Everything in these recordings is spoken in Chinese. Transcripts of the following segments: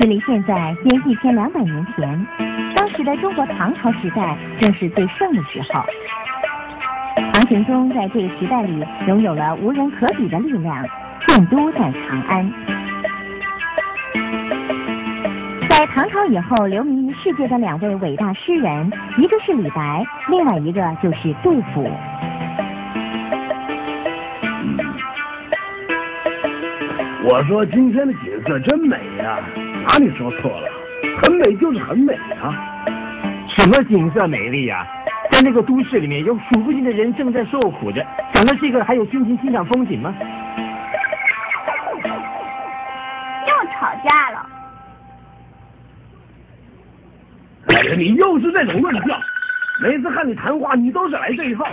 距离现在约1200年前，当时的中国唐朝时代正是最盛的时候。唐玄宗在这个时代里拥有了无人可比的力量，建都在长安。在唐朝以后留名于世界的两位伟大诗人，一个是李白，另外一个就是杜甫。我说今天的景色真美呀、啊。哪里说错了？很美就是很美啊！什么景色美丽呀、啊？在那个都市里面，有数不尽的人正在受苦着，想到这个还有心情欣赏风景吗？又吵架了！哎呀，你又是这种论调！每次和你谈话，你都是来这一套。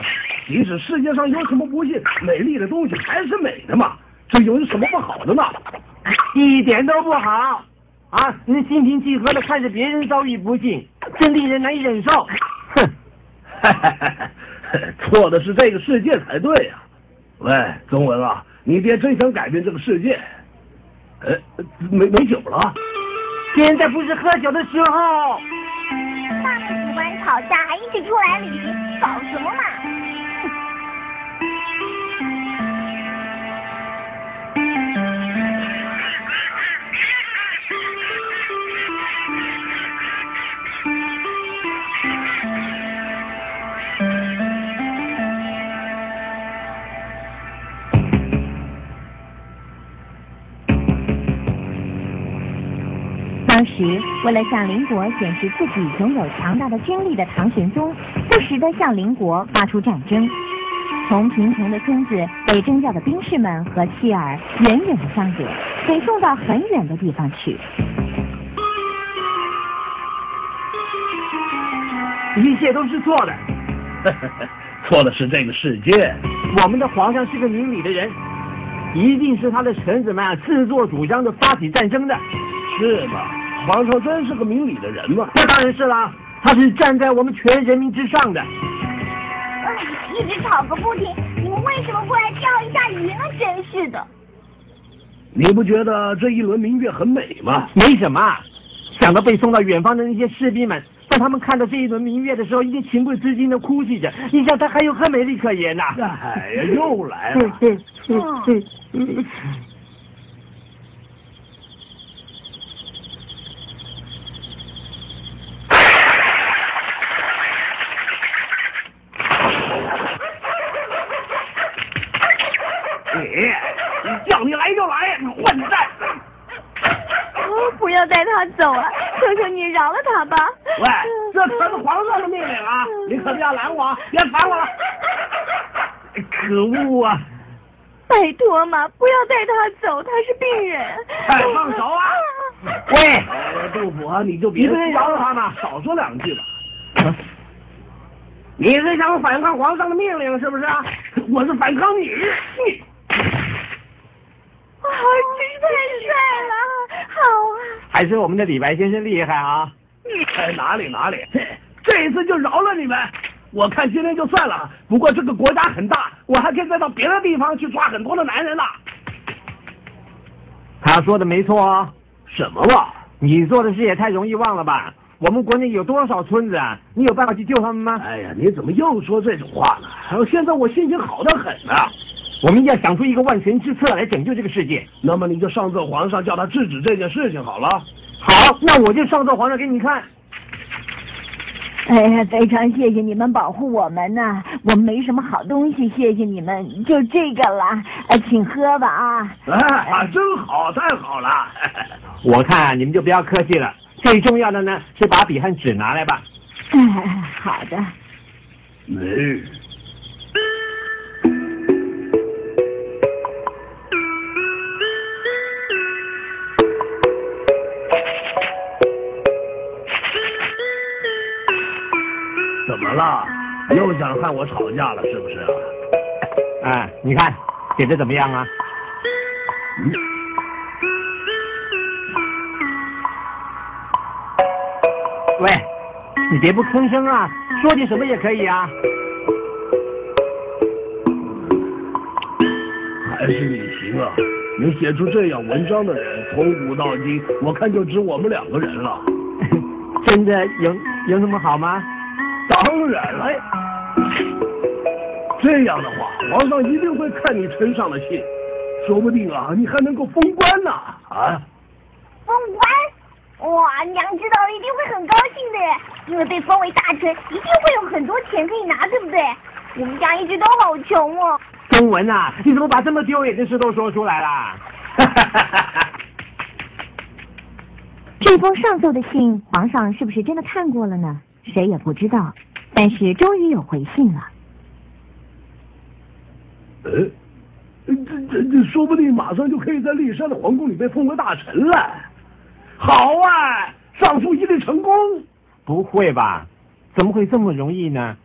即使世界上有什么不幸，美丽的东西还是美的嘛，这有什么不好的呢？一点都不好。啊！您心平气和的看着别人遭遇不幸，真令人难以忍受。哼，错的是这个世界才对呀、啊！喂，宗文啊，你别真想改变这个世界。没酒了？现在不是喝酒的时候。那么喜欢吵架，还一起出来旅行，搞什么嘛？当时，为了向邻国显示自己拥有强大的军力的唐玄宗，不时地向邻国发出战争。从贫穷的村子被征调的兵士们和妻儿远远的相隔，被送到很远的地方去。一切都是错的，错的是这个世界。我们的皇上是个明理的人，一定是他的臣子们啊自作主张的发起战争的，是吗？皇上真是个明理的人吗？那当然是啦，他是站在我们全人民之上的。一直吵个不停，你们为什么不来钓一下鱼呢？真是的。你不觉得这一轮明月很美吗？没什么，想到被送到远方的那些士兵们，当他们看到这一轮明月的时候，一定情不自禁的哭泣着。你想，他还有何美丽可言呢？哎呀，又来了。你叫你来就来，你混蛋！不要带他走啊！求求你饶了他吧！喂，这可是皇上的命令啊！你可不要拦我，别烦我了！可恶啊！拜托嘛，不要带他走，他是病人。哎，放手啊！喂，杜甫啊，你就别饶了他嘛，少说两句吧。你是想反抗皇上的命令是不是啊？我是反抗你。哇，真是太帅了！好啊，还是我们的李白先生厉害啊！哪里，这一次就饶了你们。我看今天就算了，不过这个国家很大，我还可以再到别的地方去抓很多的男人呢。他说的没错啊。什么了？你做的事也太容易忘了吧？我们国内有多少村子啊？你有办法去救他们吗？哎呀，你怎么又说这种话呢？还有，现在我心情好得很啊。我们要想出一个万全之策来拯救这个世界。那么你就上奏皇上，叫他制止这件事情好了。好，那我就上奏皇上给你看。哎呀，非常谢谢你们保护我们呐！我没什么好东西，谢谢你们，就这个了。请喝吧啊！啊，真好，太好了！我看你们就不要客气了。最重要的呢是把笔和纸拿来吧。好的。怎么了？又想和我吵架了是不是啊？哎，你看写的怎么样啊？喂，你别不吭声啊，说点什么也可以啊。还是你行啊！能写出这样文章的人，从古到今，我看就只我们两个人了。真的有什么好吗？当然了。这样的话，皇上一定会看你呈上的信，说不定啊，你还能够封官呢！啊？封官？哇，娘知道一定会很高兴的，因为被封为大臣，一定会有很多钱可以拿，对不对？我们家一直都好穷哦。中文啊，你怎么把这么丢脸的事都说出来啦？这封上奏的信，皇上是不是真的看过了呢？谁也不知道，但是终于有回信了。这说不定马上就可以在骊山的皇宫里被封为大臣了。好啊，上书一定成功。不会吧？怎么会这么容易呢？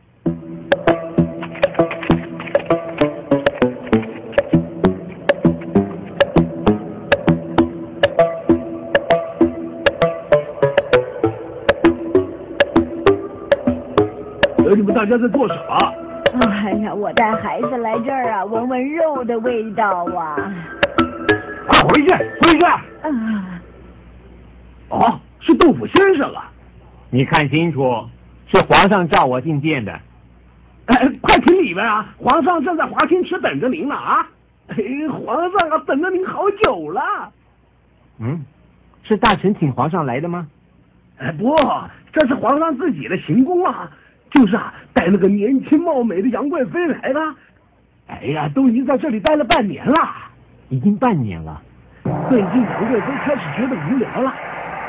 你们大家在做什么？哎呀，我带孩子来这儿啊，闻闻肉的味道啊！啊，回去！啊！哦，是杜甫先生啊！你看清楚，是皇上召我进殿的。哎，快请里边啊！皇上正在华清池等着您呢啊！哎，皇上啊，等着您好久了。嗯，是大臣请皇上来的吗？哎，不，这是皇上自己的行宫啊。就是啊，带那个年轻貌美的杨贵妃来了。哎呀，都已经在这里待了半年了，已经半年了。最近杨贵妃开始觉得无聊了，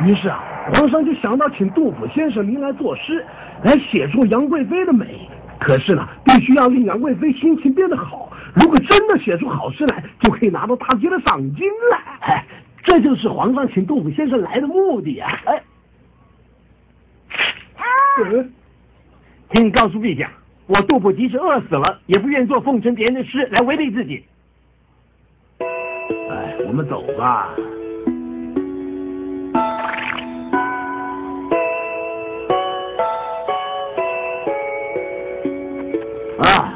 于是啊，皇上就想到请杜甫先生您来作诗，来写出杨贵妃的美。可是呢，必须要令杨贵妃心情变得好。如果真的写出好诗来，就可以拿到大街的赏金了。哎，这就是皇上请杜甫先生来的目的啊！哎，请你告诉陛下，我杜甫即使饿死了，也不愿做奉承别人的诗来违背自己。哎，我们走吧。啊，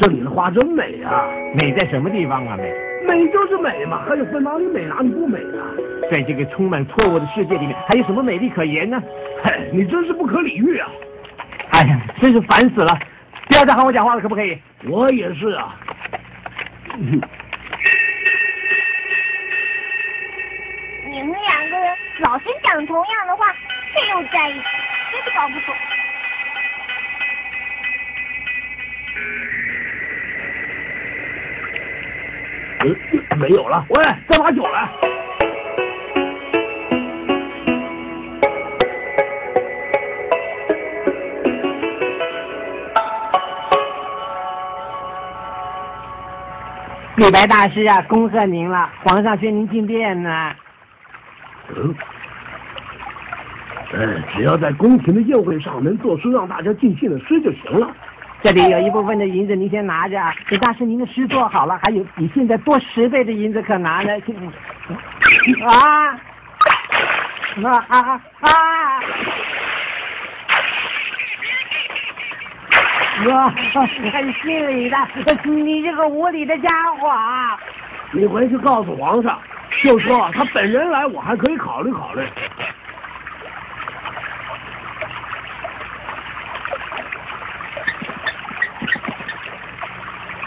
这里的花真美啊！美在什么地方啊？美就是美嘛，还有分哪里美哪里不美呢？在这个充满错误的世界里面，还有什么美丽可言呢？嘿，你真是不可理喻啊！哎呀，真是烦死了！不要再喊我讲话了，可不可以？我也是啊。你们两个人老是讲同样的话，却又在一起，真是搞不懂。没有了。喂，再把酒来。李白大师啊，恭贺您了！皇上宣您进殿呢。嗯，只要在宫廷的宴会上能做出让大家尽兴的诗就行了。这里有一部分的银子，您先拿着。给大师您的诗做好了，还有比现在多10倍的银子可拿呢。我很失礼的，你这个无理的家伙！你回去告诉皇上，就说他本人来，我还可以考虑考虑。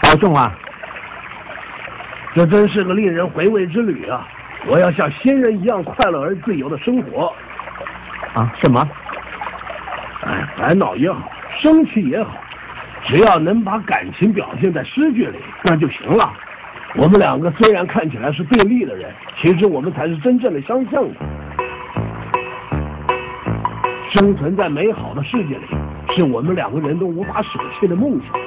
保重啊！这真是个令人回味之旅啊！我要像先人一样快乐而自由的生活。啊？什么？哎，烦恼也好，生气也好。只要能把感情表现在诗句里，那就行了。我们两个虽然看起来是对立的人，其实我们才是真正的相像的。生存在美好的世界里，是我们两个人都无法舍弃的梦想。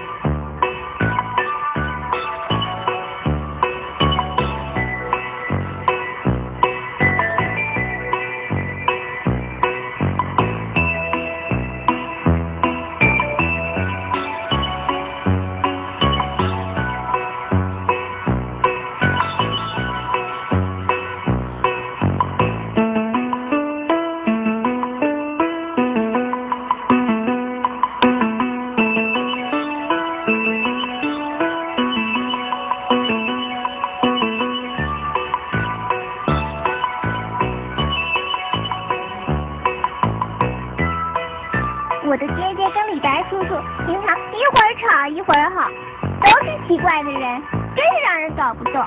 奇怪的人真是让人搞不懂。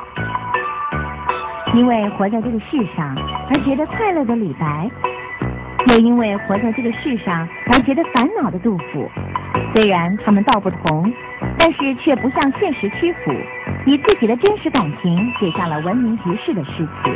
因为活在这个世上而觉得快乐的李白，又因为活在这个世上而觉得烦恼的杜甫，虽然他们道不同，但是却不向现实屈服，以自己的真实感情写下了闻名于世的诗词。